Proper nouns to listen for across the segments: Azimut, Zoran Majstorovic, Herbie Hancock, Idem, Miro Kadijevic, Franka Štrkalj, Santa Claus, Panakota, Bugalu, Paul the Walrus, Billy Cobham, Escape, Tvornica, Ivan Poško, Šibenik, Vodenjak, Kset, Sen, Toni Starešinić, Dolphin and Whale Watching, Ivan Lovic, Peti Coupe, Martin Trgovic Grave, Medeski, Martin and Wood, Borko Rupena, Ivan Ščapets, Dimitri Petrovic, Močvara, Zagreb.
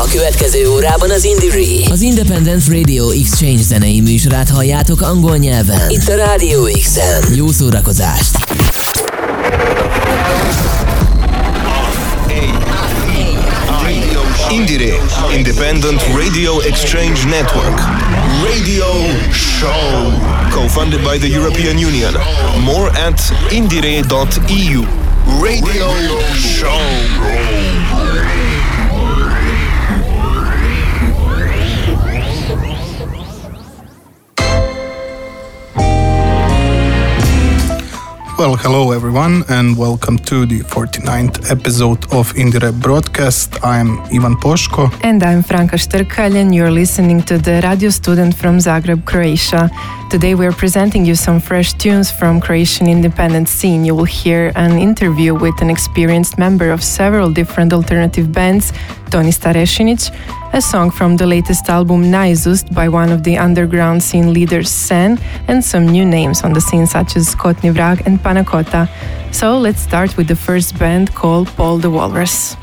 A következő órában az Indie Re, az Independent Radio Exchange zenei műsorát halljátok angol nyelven. Itt a Rádió X-en. Jó szórakozást! Indire, Independent Radio Exchange Network. Radio Show. Co-funded by the European Union. More at indire.eu. Radio Show. Well, hello everyone and welcome to the 49th episode of Indire Broadcast. I'm Ivan Poško. And I'm Franka Štrkalj and you're listening to the radio student from Zagreb, Croatia. Today we're presenting you some fresh tunes from Croatian independent scene. You will hear an interview with an experienced member of several different alternative bands, Toni Starešinić, a song from the latest album Naizust by one of the underground scene leaders Sen, and some new names on the scene such as Kotni Vrag and Panakota. So let's start with the first band called Paul the Walrus.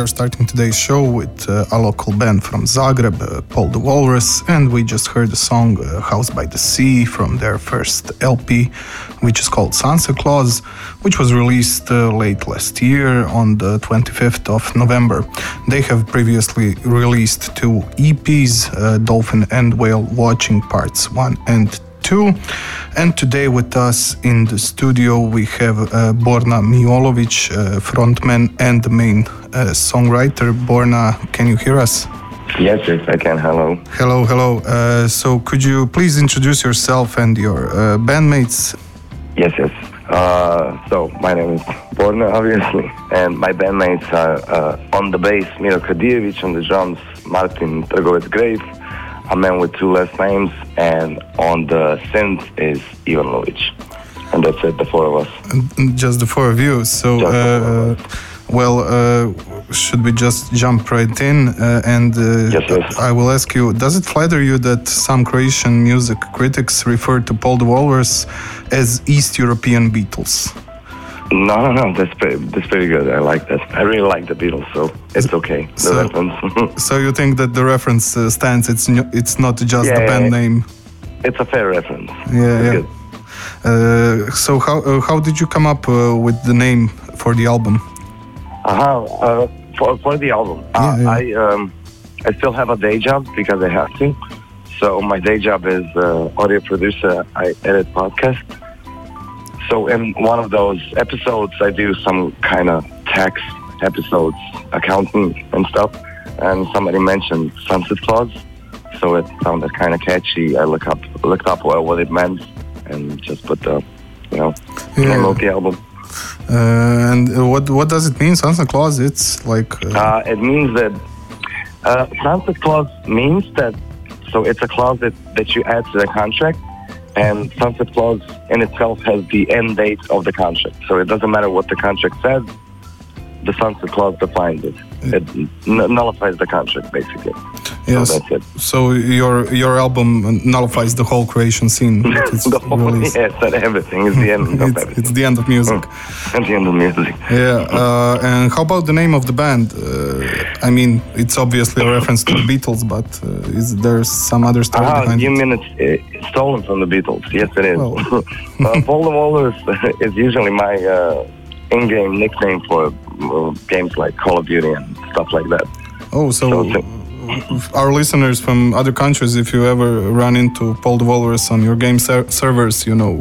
are starting today's show with a local band from Zagreb, Paul the Walrus, and we just heard the song House by the Sea from their first LP, which is called Santa Claus, which was released late last year on the 25th of November. They have previously released two EPs, Dolphin and Whale Watching Parts 1 and 2. And today with us in the studio we have Borna Mijolović, frontman and main songwriter. Borna, can you hear us? Yes, I can. Hello. Hello. So could you please introduce yourself and your bandmates? Yes. So my name is Borna, obviously, and my bandmates are on the bass Miro Kadijevic, on the drums Martin Trgovic Grave, a man with two last names, and on the synth is Ivan Lovic. And that's it, the four of us. Just the four of you. So, should we just jump right in? Yes. I will ask you, does it flatter you that some Croatian music critics refer to Paul the Walrus as East European Beatles? No, that's pretty good. I like that. I really like the Beatles, so it's okay. The reference. So you think that the reference stands? It's not just the band name. It's a fair reference. Yeah. So how did you come up with the name for the album? For the album, I still have a day job because I have to. So my day job is audio producer. I edit podcasts. So in one of those episodes, I do some kind of tax episodes, accounting and stuff, and somebody mentioned Sunset Clause, so it sounded kind of catchy. I looked up what it meant and just put the, name of the album. And what does it mean, Sunset Clause? It's like... it means that... Sunset Clause means that... So it's a clause that you add to the contract, and sunset clause in itself has the end date of the contract. So it doesn't matter what the contract says, the sunset clause defines it. It nullifies the contract, basically. Yes. So that's it. So your album nullifies the whole Croatian scene. Yes, and everything. It's the end of everything. It's the end of music. It's the end of music. Yeah. And how about the name of the band? I mean, it's obviously a reference to the Beatles, but is there some other story behind it? You mean it's stolen from the Beatles? Yes, it is. Well. Paul the Walrus is usually my in-game nickname for games like Call of Duty and stuff like that. Oh, so our listeners from other countries, if you ever run into Paul the Walrus on your game servers, you know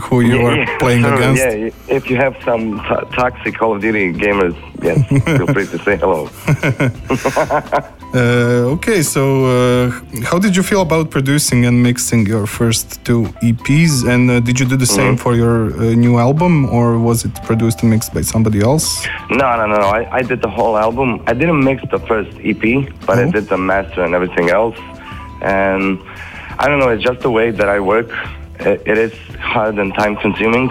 who you are playing against. Yeah, if you have some toxic Call of Duty gamers, yes, feel free to say hello. Okay, so how did you feel about producing and mixing your first two EPs? And did you do the same for your new album, or was it produced and mixed by somebody else? No. I did the whole album. I didn't mix the first EP, but I did the master and everything else. And I don't know, it's just the way that I work. It is hard and time-consuming,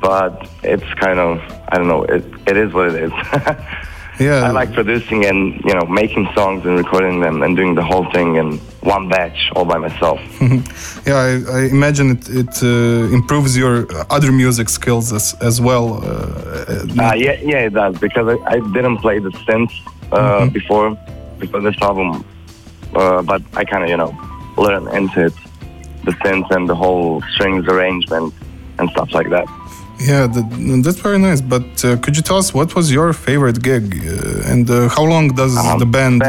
but it's kind of, I don't know, it is what it is. Yeah. I like producing and, making songs and recording them and doing the whole thing in one batch all by myself. Yeah, I imagine it improves your other music skills as well. Yeah, it does, because I didn't play the synth before this album, but I kind of, learned into it, the synth and the whole strings arrangement and stuff like that. Yeah, that's very nice. But could you tell us what was your favorite gig, and how long does the band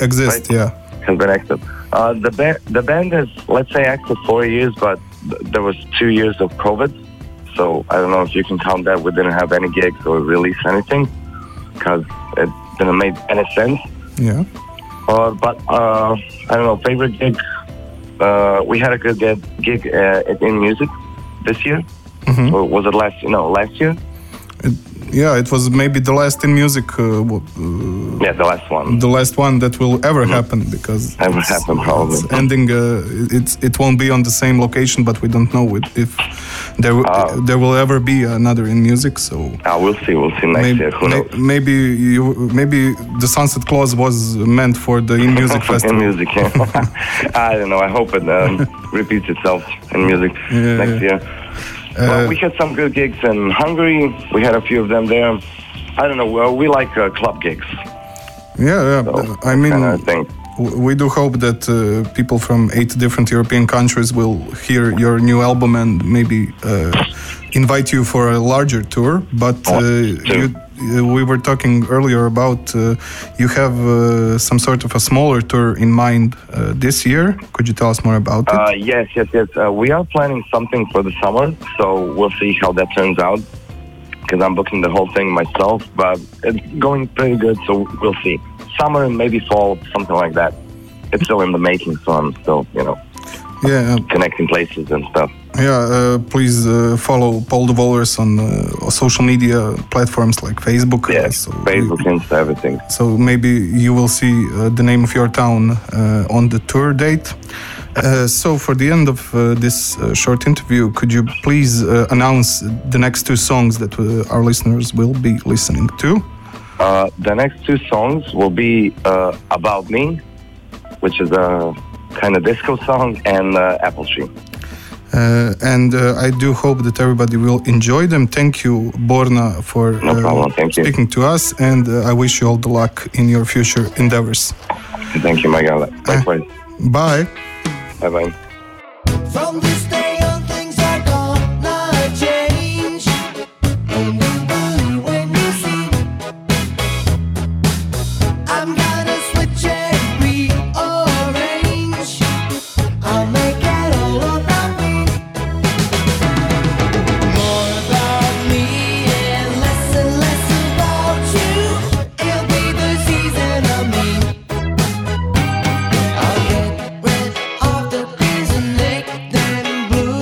exist? Right? Yeah, has been active. The band is, let's say, active 4 years, but there was 2 years of COVID, so I don't know if you can count that. We didn't have any gigs or release anything because it didn't make any sense. Yeah. But I don't know, favorite gig. We had a good gig in music this year. Mm-hmm. Or was it last year? It was maybe the last in music. The last one. The last one that will ever happen, because it's ending. It won't be on the same location, but we don't know if there will ever be another in music. So we'll see next year. Who knows? Maybe the Sunset Clause was meant for the in music festival. In music, yeah. I don't know. I hope it repeats itself in music next year. Well, we had some good gigs in Hungary. We had a few of them there. I don't know. Well, we like club gigs. Yeah, yeah. So, I mean, we do hope that people from 8 different European countries will hear your new album and maybe invite you for a larger tour. But we were talking earlier about you have some sort of a smaller tour in mind this year. Could you tell us more about it? Yes. We are planning something for the summer, so we'll see how that turns out, because I'm booking the whole thing myself, but it's going pretty good, so we'll see. Summer and maybe fall, something like that. It's still in the making, so I'm still, connecting places and stuff. Please follow Paul the Walrus on social media platforms like Facebook. Yes, Facebook, Insta, everything. So maybe you will see the name of your town on the tour date. So for the end of this short interview, could you please announce the next two songs that our listeners will be listening to? The next two songs will be About Me, which is a kind of disco song, and Apple Tree. And I do hope that everybody will enjoy them. Thank you, Borna, for speaking to us, and I wish you all the luck in your future endeavors. Thank you, Magala. Likewise. Bye. Bye-bye. From this day on, things are gonna change. Only believe when you see. I'm gonna switch and rearrange. I'll make it all about me. More about me and less about you. It'll be the season of me. I'll get rid of the beers and make them blue.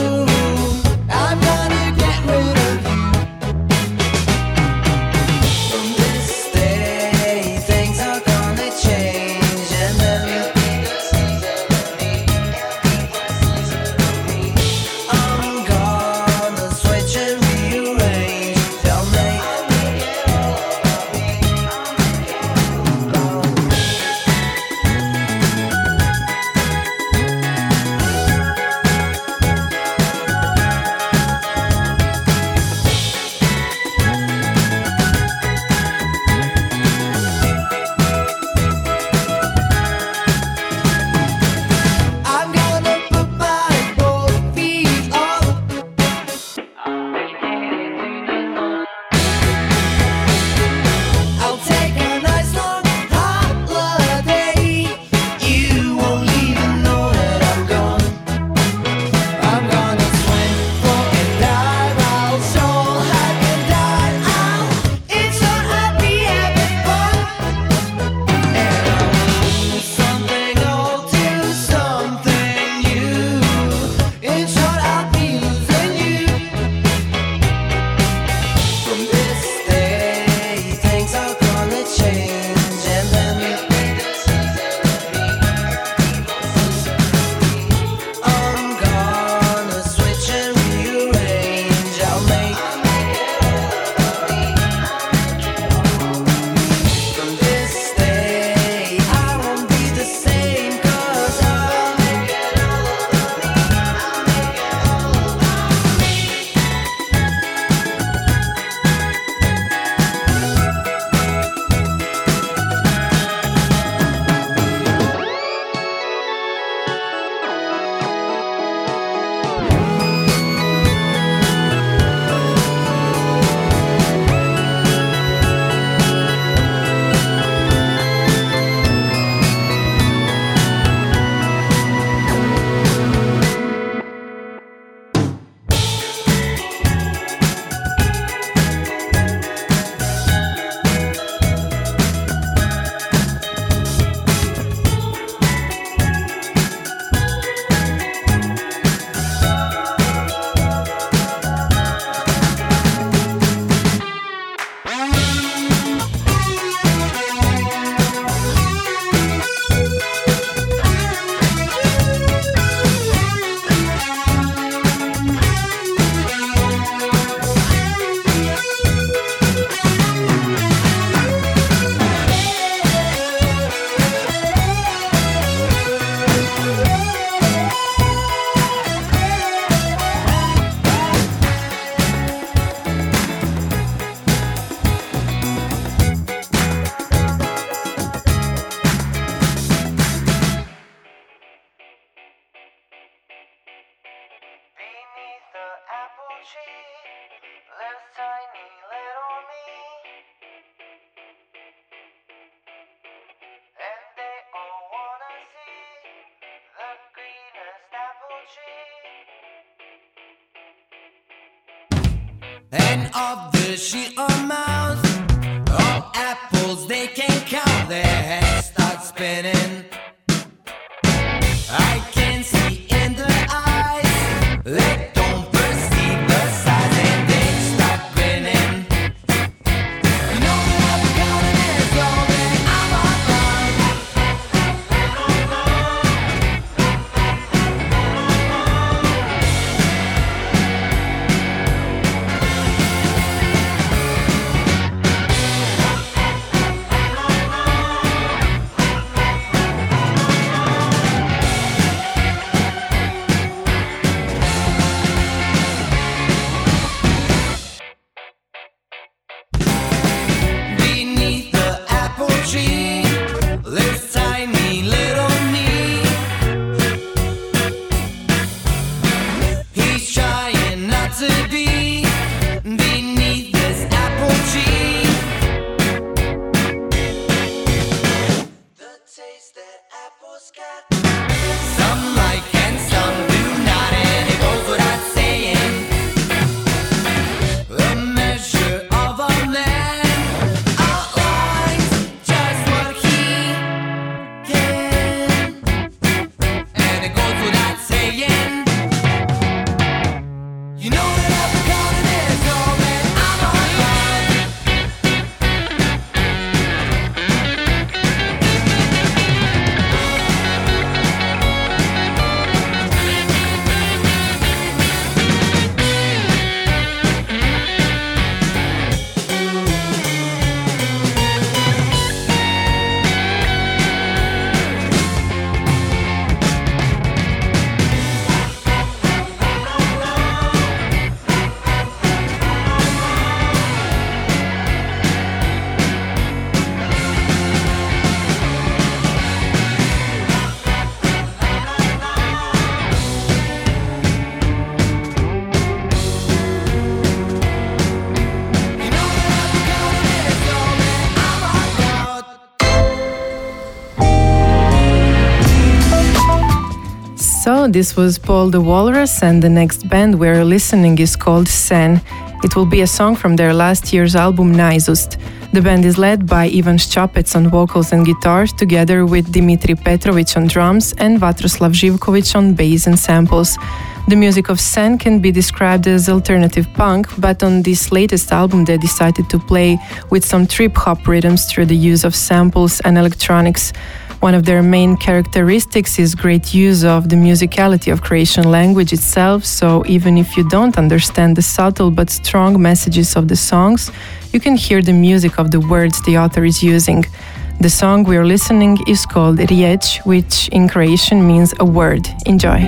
she left tiny little me, and they all wanna see the greenest apple tree. And of the sheer amount of apples they can count, their heads start spinning. I can see in their eyes they don't perceive the size, and they start grinning. You know that I've been counting as long as I'm This was Paul the Walrus, and the next band we're listening is called Sen. It will be a song from their last year's album Naizust. The band is led by Ivan Ščapets on vocals and guitars, together with Dimitri Petrovic on drums and Vatroslav Živković on bass and samples. The music of Sen can be described as alternative punk, but on this latest album they decided to play with some trip-hop rhythms through the use of samples and electronics. One of their main characteristics is great use of the musicality of Croatian language itself, so even if you don't understand the subtle but strong messages of the songs, you can hear the music of the words the author is using. The song we are listening is called Riječ, which in Croatian means a word. Enjoy!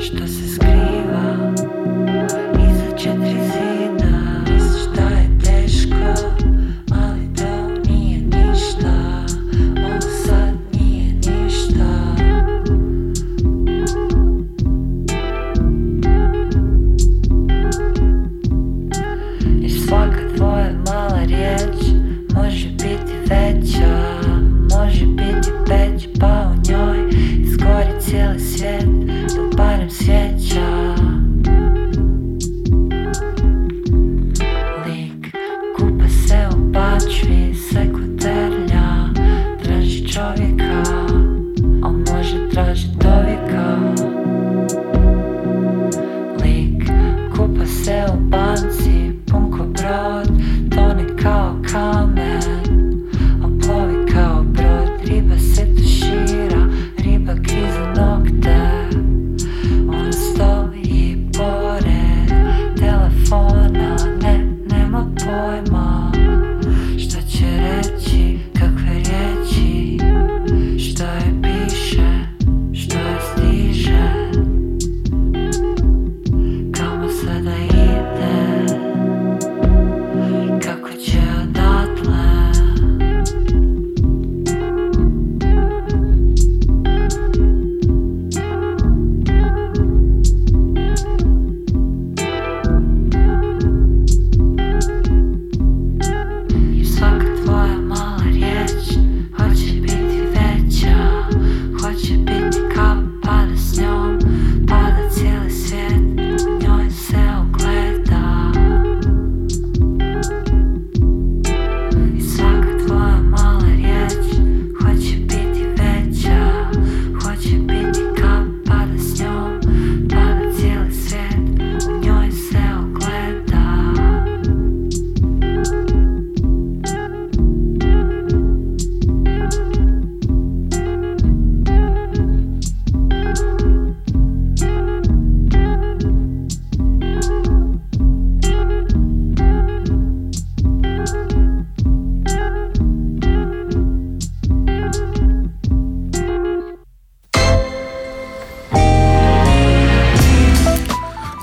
Что се скрива и за 4 зида. tanci pun ko brod, tone kao kamen, a plovi kao brod. Riba se tušira, riba grize nokte, ona stoji pored telefona. Ne, nema pojma šta će reći, kakve riječi, šta je piše, šta je stiže.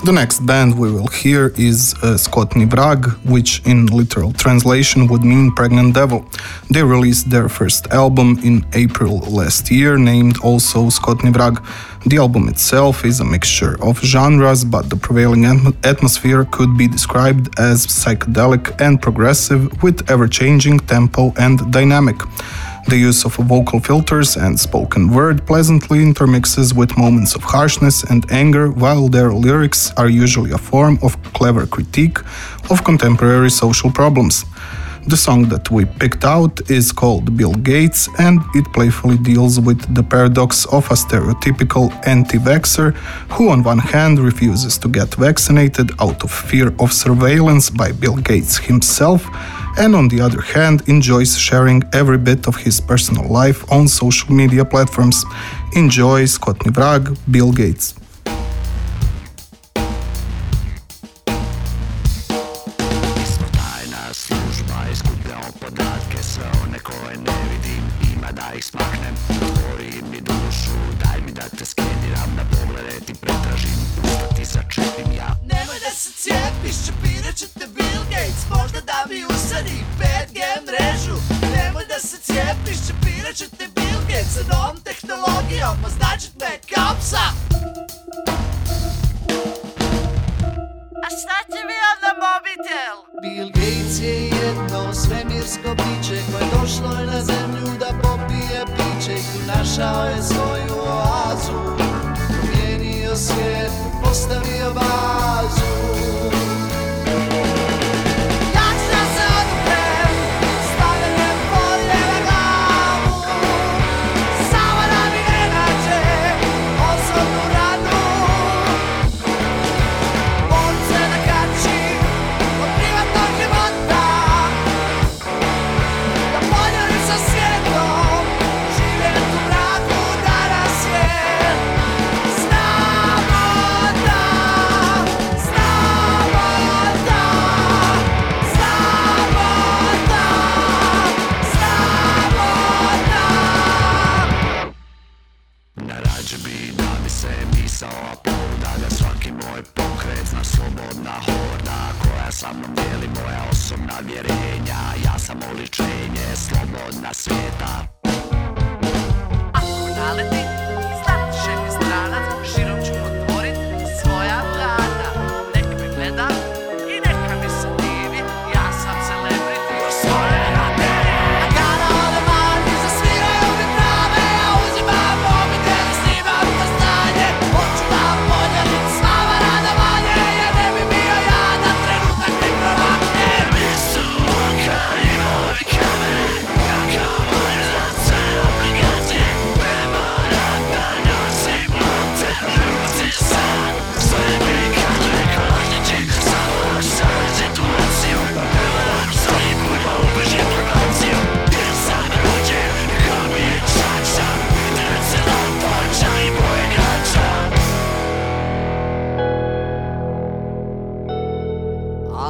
The next band we will hear is Kotni Vrag, which in literal translation would mean Pregnant Devil. They released their first album in April last year, named also Kotni Vrag. The album itself is a mixture of genres, but the prevailing atmosphere could be described as psychedelic and progressive, with ever-changing tempo and dynamic. The use of vocal filters and spoken word pleasantly intermixes with moments of harshness and anger, while their lyrics are usually a form of clever critique of contemporary social problems. The song that we picked out is called Bill Gates, and it playfully deals with the paradox of a stereotypical anti-vaxxer who on one hand refuses to get vaccinated out of fear of surveillance by Bill Gates himself, and on the other hand enjoys sharing every bit of his personal life on social media platforms. Enjoy Kotni Vrag, Bill Gates.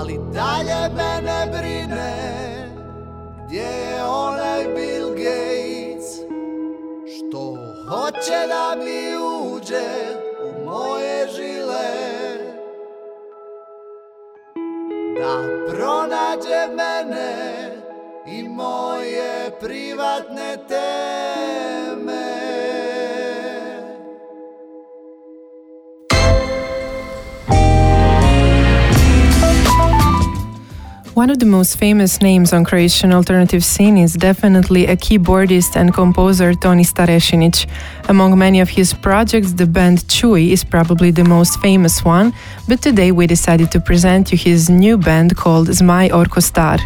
ali dalje mene brine gdje je onaj Bill Gates što hoće da mi uđe u moje žile, da pronađe mene i moje privatne teme. One of the most famous names on Croatian alternative scene is definitely a keyboardist and composer Toni Starešinić. Among many of his projects, the band Chewy is probably the most famous one, but today we decided to present you his new band called Zmaj Orkestar.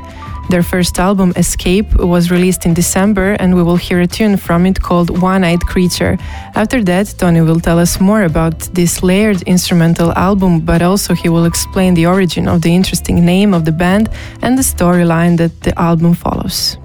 Their first album, Escape, was released in December, and we will hear a tune from it called One-Eyed Creature. After that, Toni will tell us more about this layered instrumental album, but also he will explain the origin of the interesting name of the band and the storyline that the album follows.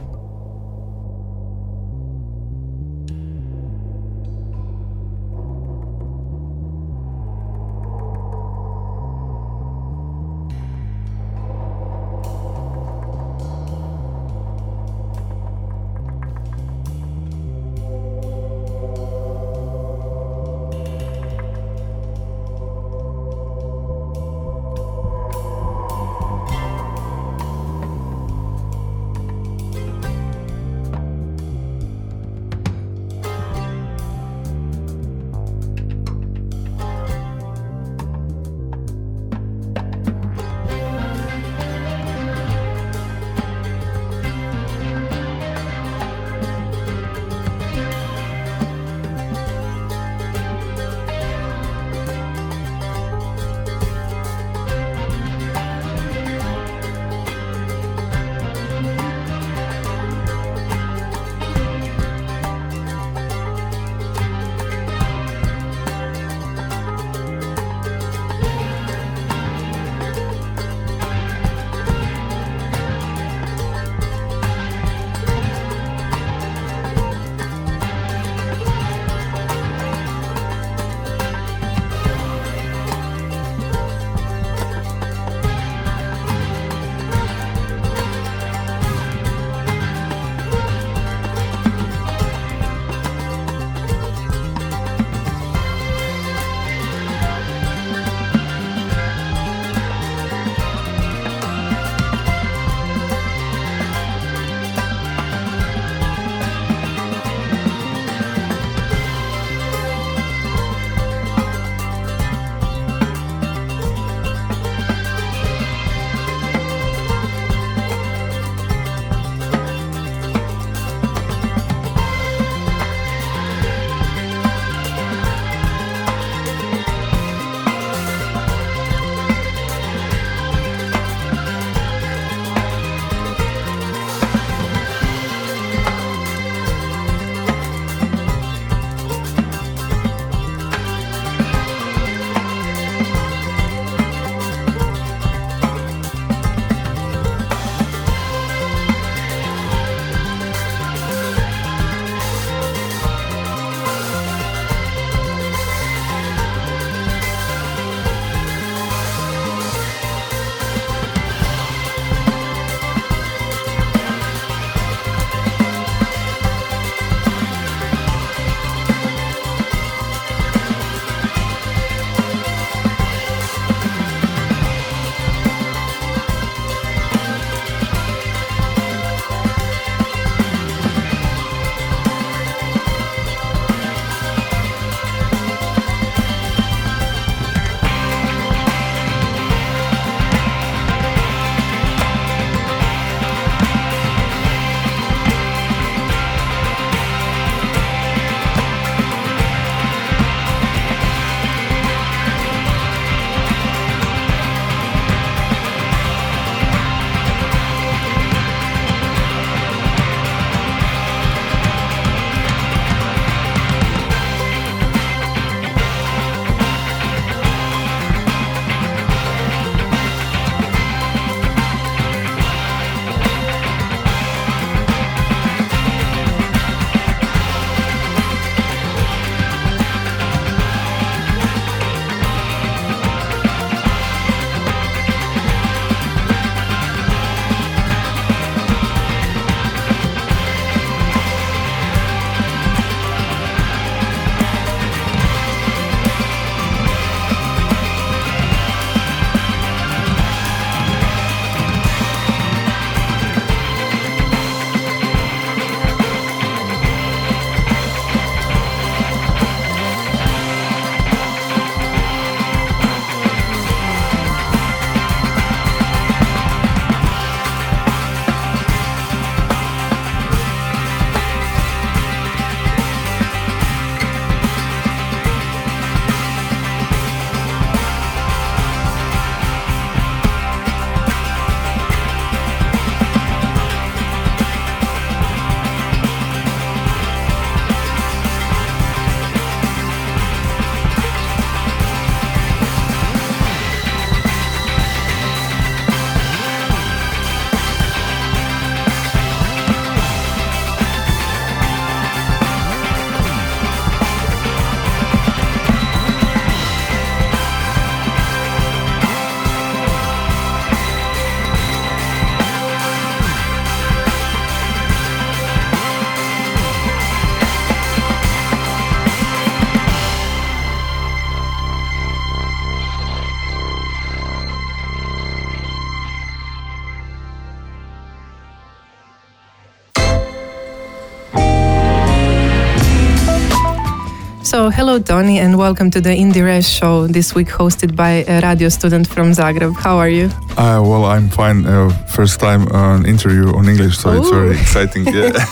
So, hello Toni and welcome to the Indire show this week hosted by a radio student from Zagreb. How are you? Well, I'm fine. First time an interview on English, so Ooh. It's very exciting. Yeah.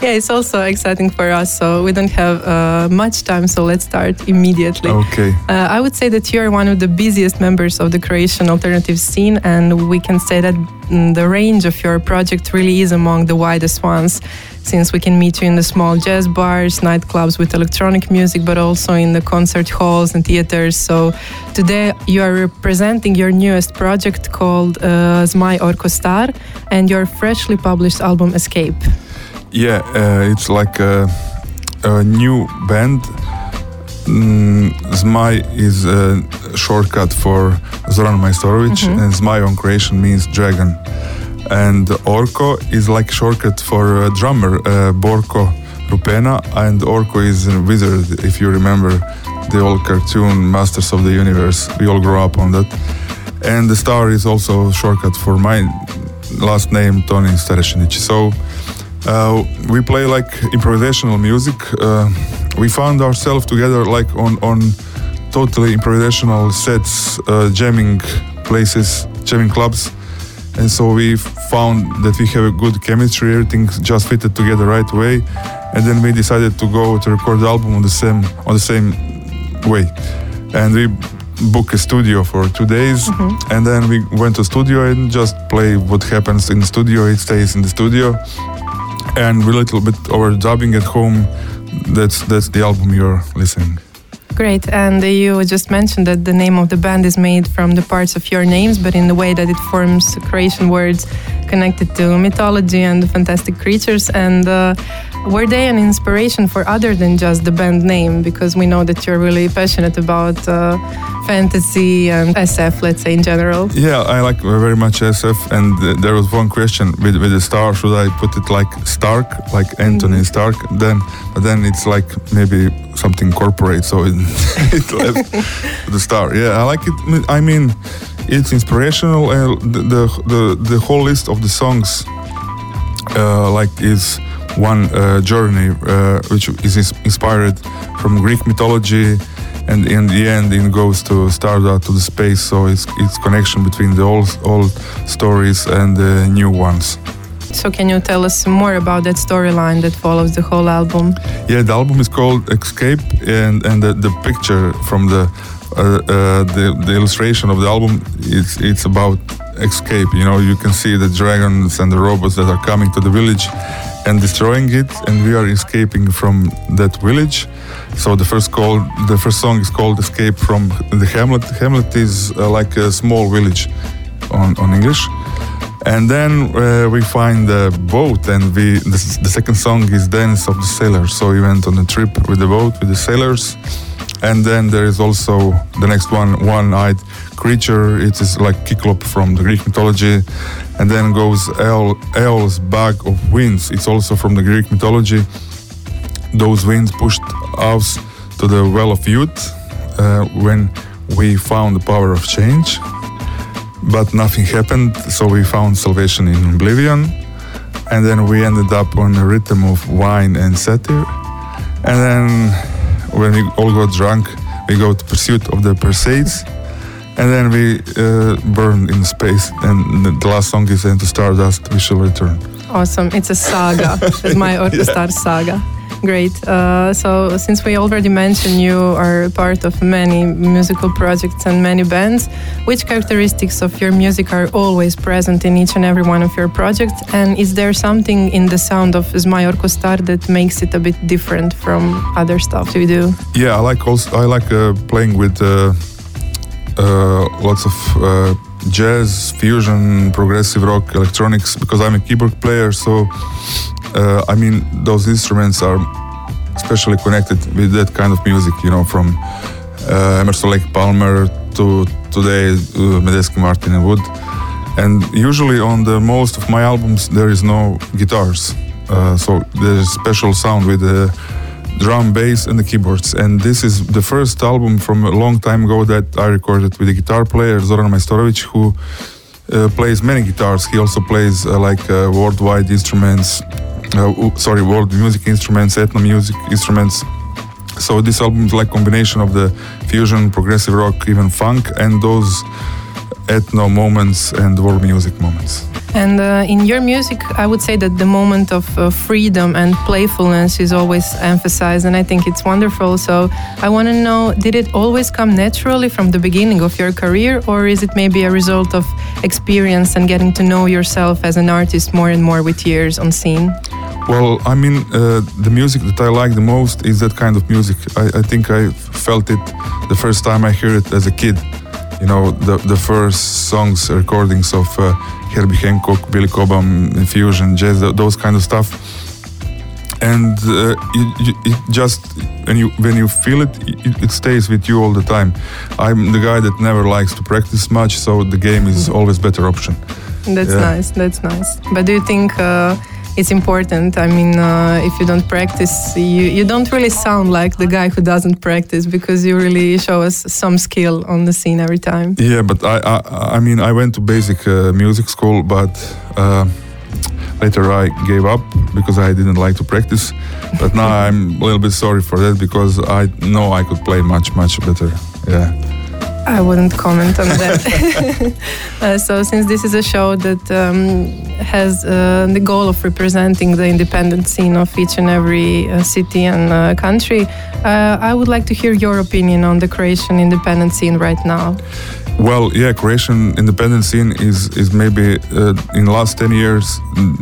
Yeah, it's also exciting for us, so we don't have much time, so let's start immediately. Okay. I would say that you're one of the busiest members of the Croatian alternative scene, and we can say that the range of your project really is among the widest ones, since we can meet you in the small jazz bars, nightclubs with electronic music, but also in the concert halls and theaters. So today you are presenting your newest project called Zmaj Orkestar and your freshly published album Escape. Yeah, it's like a new band. Zmaj is a shortcut for Zoran Majstorovic, and Zmaj on Croatian means dragon. And Orko is like shortcut for a drummer, Borko Rupena, and Orko is a wizard, if you remember the old cartoon Masters of the Universe. We all grew up on that. And the star is also a shortcut for my last name, Toni Starešinić. So, we play like improvisational music. We found ourselves together like on totally improvisational sets, jamming places, jamming clubs, and so we found that we have a good chemistry. Everything just fitted together right away, and then we decided to go to record the album on the same way. And we booked a studio for 2 days, and then we went to studio and just play what happens in the studio. It stays in the studio. And we're a little bit overdubbing at home. That's the album you're listening. Great, and you just mentioned that the name of the band is made from the parts of your names, but in the way that it forms Croatian words connected to mythology and fantastic creatures. And were they an inspiration for other than just the band name? Because we know that you're really passionate about fantasy and SF, let's say, in general. Yeah, I like very much SF, and there was one question with the star, should I put it like Stark, like Anthony Stark? Then it's like maybe something corporate, so it left the star. Yeah, I like it. I mean, it's inspirational, and the whole list of the songs like is one journey which is inspired from Greek mythology, and in the end it goes to stardust, to the space. So it's connection between the old stories and the new ones. So can you tell us more about that storyline that follows the whole album? Yeah, the album is called Escape, and the picture from the illustration of the album, it's about escape. You know, you can see the dragons and the robots that are coming to the village and destroying it, and we are escaping from that village. So the first song is called Escape from the Hamlet. Hamlet is like a small village on English. And then we find the boat, and the second song is Dance of the Sailors. So we went on a trip with the boat, with the sailors. And then there is also the next one, one-eyed creature. It is like Cyclop from the Greek mythology. And then goes Eol's bag of winds. It's also from the Greek mythology. Those winds pushed us to the well of youth when we found the power of change. But nothing happened, so we found salvation in oblivion, and then we ended up on a rhythm of wine and satire. And then when we all got drunk, we go to pursuit of the Perseids, and then we burn in space, and the last song is Into Stardust We Shall Return. Awesome, it's a saga, it's my Orkestar saga. Great. So since we already mentioned you are part of many musical projects and many bands, which characteristics of your music are always present in each and every one of your projects? And is there something in the sound of Zmaj Orkestar that makes it a bit different from other stuff you do? Yeah, I like playing with lots of jazz, fusion, progressive rock, electronics, because I'm a keyboard player, so I mean, those instruments are especially connected with that kind of music, you know, from Emerson, Lake Palmer to today, Medeski, Martin and Wood. And usually on the most of my albums there is no guitars, so there's special sound with the drum, bass and the keyboards. And this is the first album from a long time ago that I recorded with a guitar player, Zoran Majstorovic, who plays many guitars. He also plays worldwide instruments, world music instruments, ethno music instruments, So this album is like combination of the fusion, progressive rock, even funk, and those ethno moments and world music moments. And in your music, I would say that the moment of freedom and playfulness is always emphasized, and I think it's wonderful. So I want to know, did it always come naturally from the beginning of your career, or is it maybe a result of experience and getting to know yourself as an artist more and more with years on scene? Well, I mean, the music that I like the most is that kind of music. I think I felt it the first time I heard it as a kid. You know, the first songs, recordings of Herbie Hancock, Billy Cobham, fusion, jazz, those kind of stuff. And it just, when you feel it, it stays with you all the time. I'm the guy that never likes to practice much, so the game is always better option. That's nice. But do you think it's important? I mean, if you don't practice, you don't really sound like the guy who doesn't practice, because you really show us some skill on the scene every time. Yeah, but I mean, I went to basic music school, but later I gave up because I didn't like to practice. But now I'm a little bit sorry for that, because I know I could play much, much better. Yeah. I wouldn't comment on that. So since this is a show that has the goal of representing the independent scene of each and every city and country, I would like to hear your opinion on the Croatian independent scene right now. Well, yeah, Croatian independent scene is maybe in the last 10 years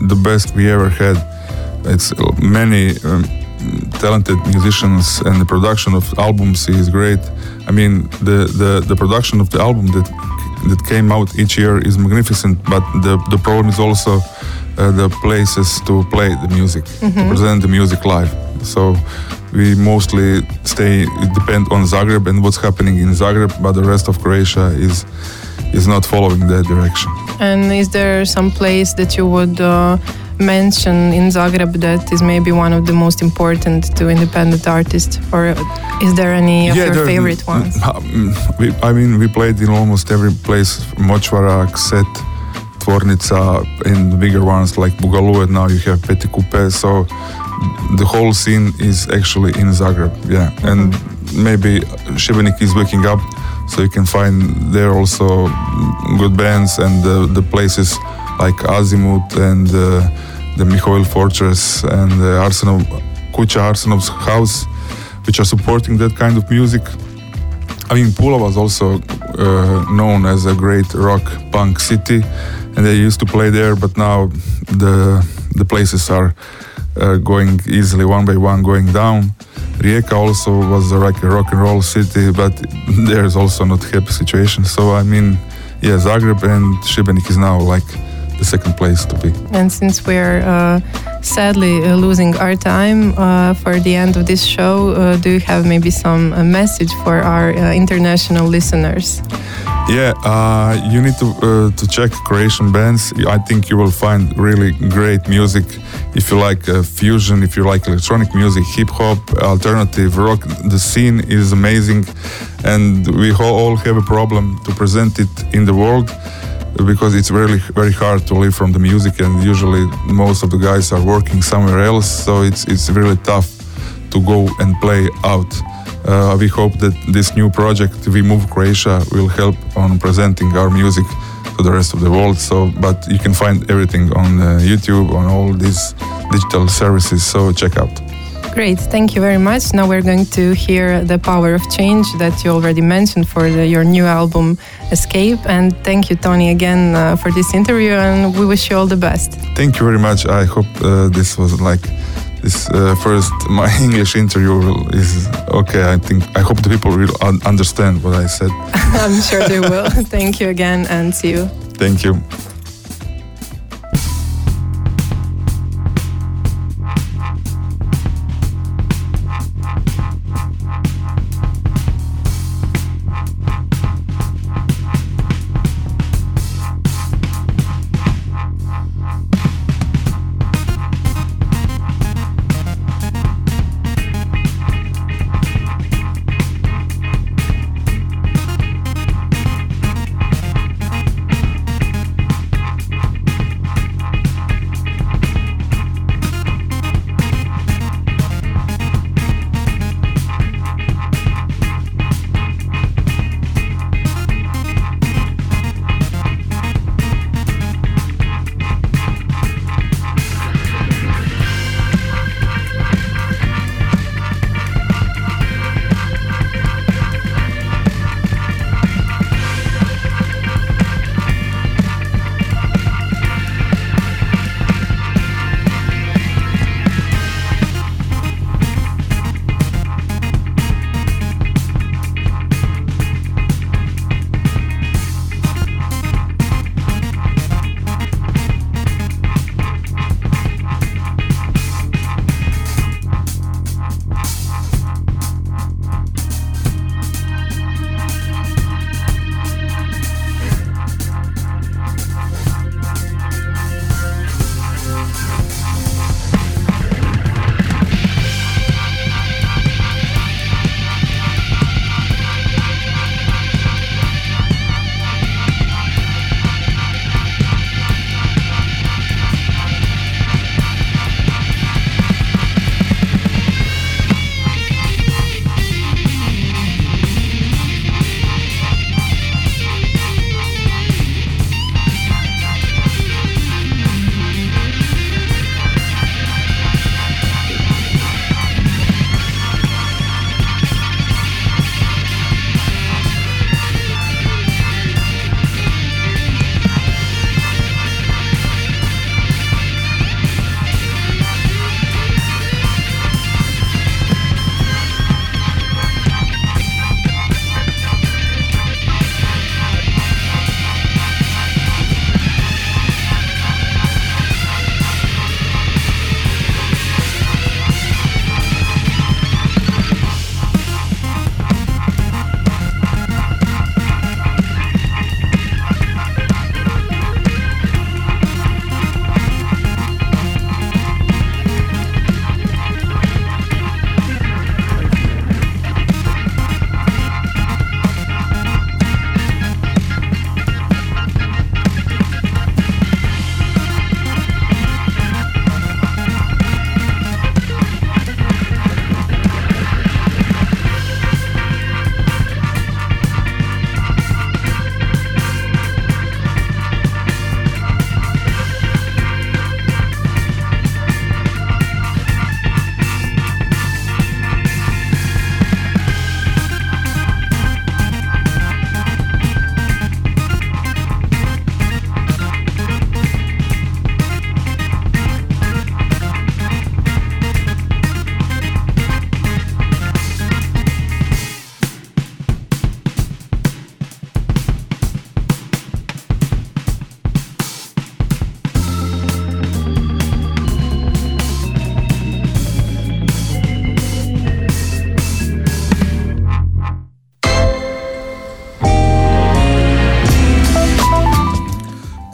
the best we ever had. It's many talented musicians, and the production of albums is great. I mean, the production of the album that came out each year is magnificent, but the problem is also the places to play the music, to present the music live. So we mostly depend on Zagreb and what's happening in Zagreb, but the rest of Croatia is not following that direction. And is there some place that you would mention in Zagreb that is maybe one of the most important to independent artists, or is there any of your favorite ones? We played in almost every place: Močvara, Kset, Tvornica, and bigger ones like Bugalu, and now you have Peti Coupe. So the whole scene is actually in Zagreb, yeah. Mm-hmm. And maybe Šibenik is waking up, so you can find there also good bands, and the places like Azimut and the Mihovil Fortress and Arsenov's house, which are supporting that kind of music. I mean, Pula was also known as a great rock punk city, and they used to play there, but now the places are going easily one by one, going down. Rijeka also was like a rock and roll city, but there's also not happy situation. So I mean, yeah, Zagreb and Šibenik is now like the second place to be. And since we're sadly losing our time for the end of this show, do you have maybe some message for our international listeners? Yeah, you need to check Croatian bands. I think you will find really great music. If you like fusion, if you like electronic music, hip-hop, alternative rock, the scene is amazing, and we all have a problem to present it in the world, because it's really very hard to live from the music, and usually most of the guys are working somewhere else, so it's really tough to go and play out. We hope that this new project, We Move Croatia, will help on presenting our music to the rest of the world. So, but you can find everything on YouTube, on all these digital services, so check out. Great, thank you very much. Now we're going to hear The Power of Change that you already mentioned for your new album Escape. And thank you, Toni, again for this interview, and we wish you all the best. Thank you very much. I hope this was like this first my English interview is okay. I hope the people will understand what I said. I'm sure they will. Thank you again, and see you. Thank you.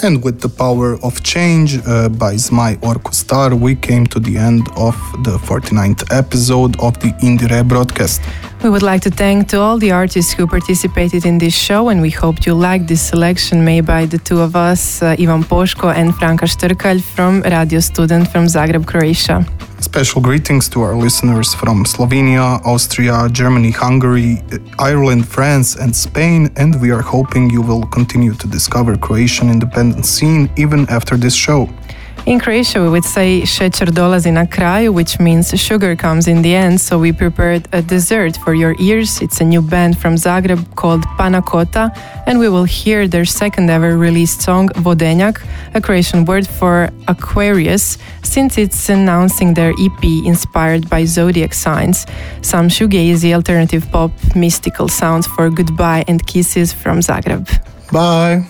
And with the power of change by Zmaj Orkestar, we came to the end of the 49th episode of the Indire broadcast. We would like to thank to all the artists who participated in this show, and we hope you liked this selection made by the two of us, Ivan Poško and Franka Štrkalj from Radio Student from Zagreb, Croatia. Special greetings to our listeners from Slovenia, Austria, Germany, Hungary, Ireland, France and Spain, and we are hoping you will continue to discover Croatian independent scene even after this show. In Croatia, we would say šećer dolazi na kraju, which means sugar comes in the end, so we prepared a dessert for your ears. It's a new band from Zagreb called Panakota, and we will hear their second ever released song, Vodenjak, a Croatian word for Aquarius, since it's announcing their EP inspired by zodiac signs, some shoegazy, alternative pop, mystical sounds for goodbye and kisses from Zagreb. Bye!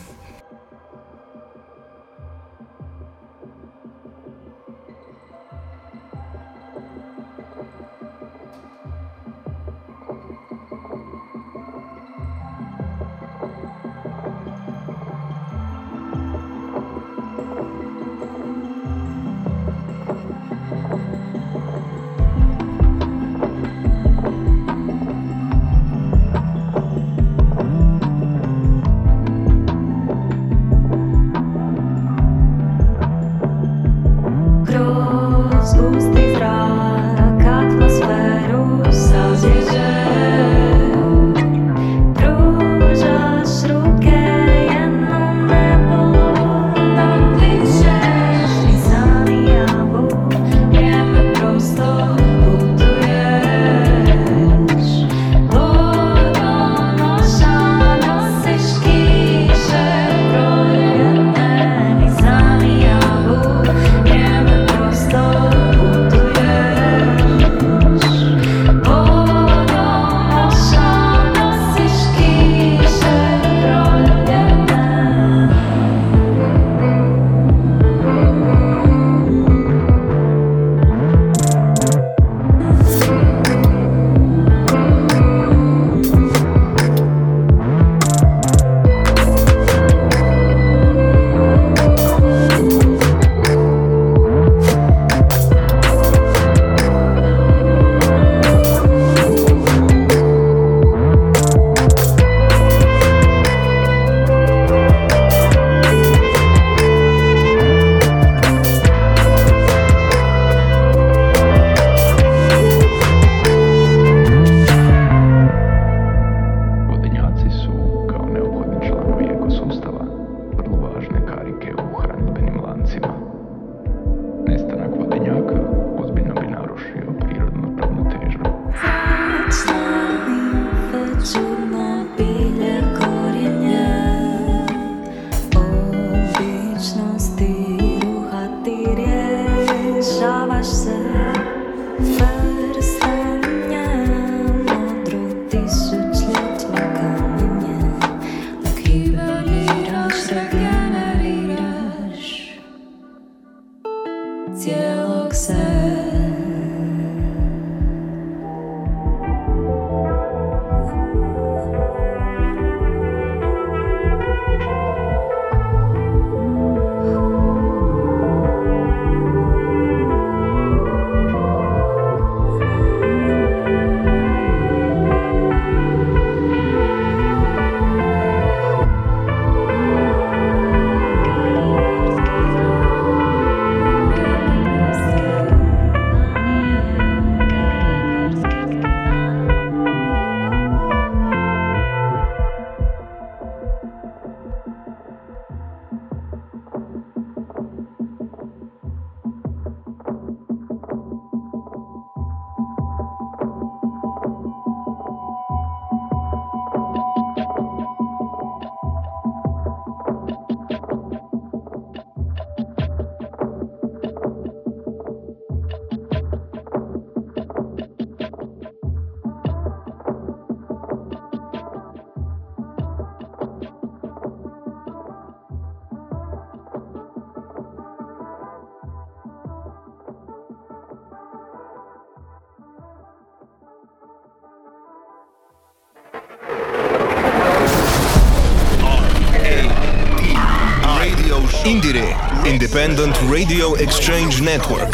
Indire, Independent Radio Exchange Network,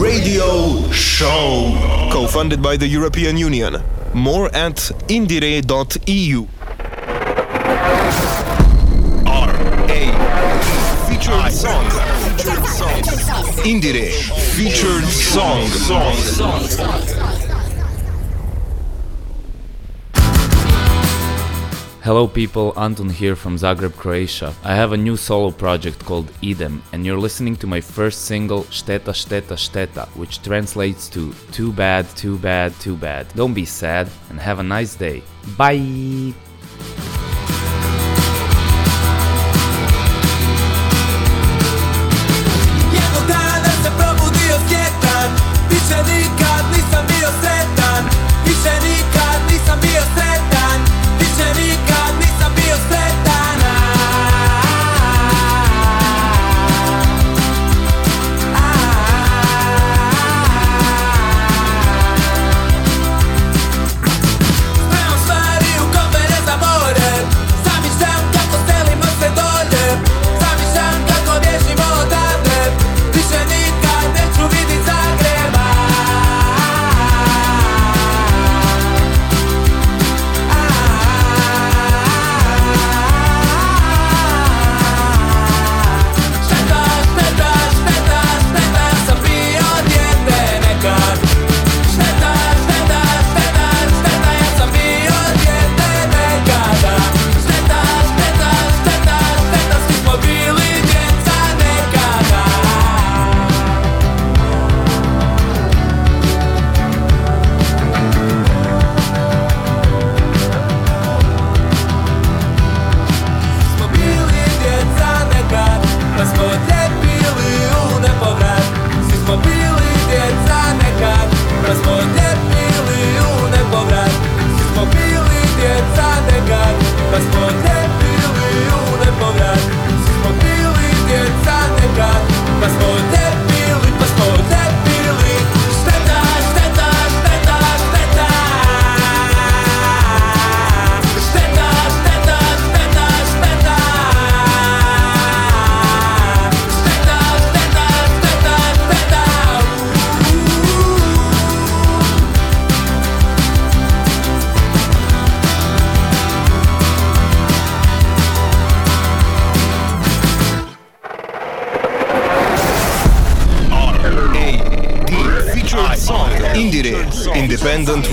radio show, co-funded by the European Union. More at indire.eu. R.A. Featured song. Indire, featured song. Hello people, Anton here from Zagreb, Croatia. I have a new solo project called Idem, and you're listening to my first single Šteta Šteta Šteta, which translates to too bad, too bad, too bad. Don't be sad and have a nice day. Bye!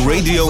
Radio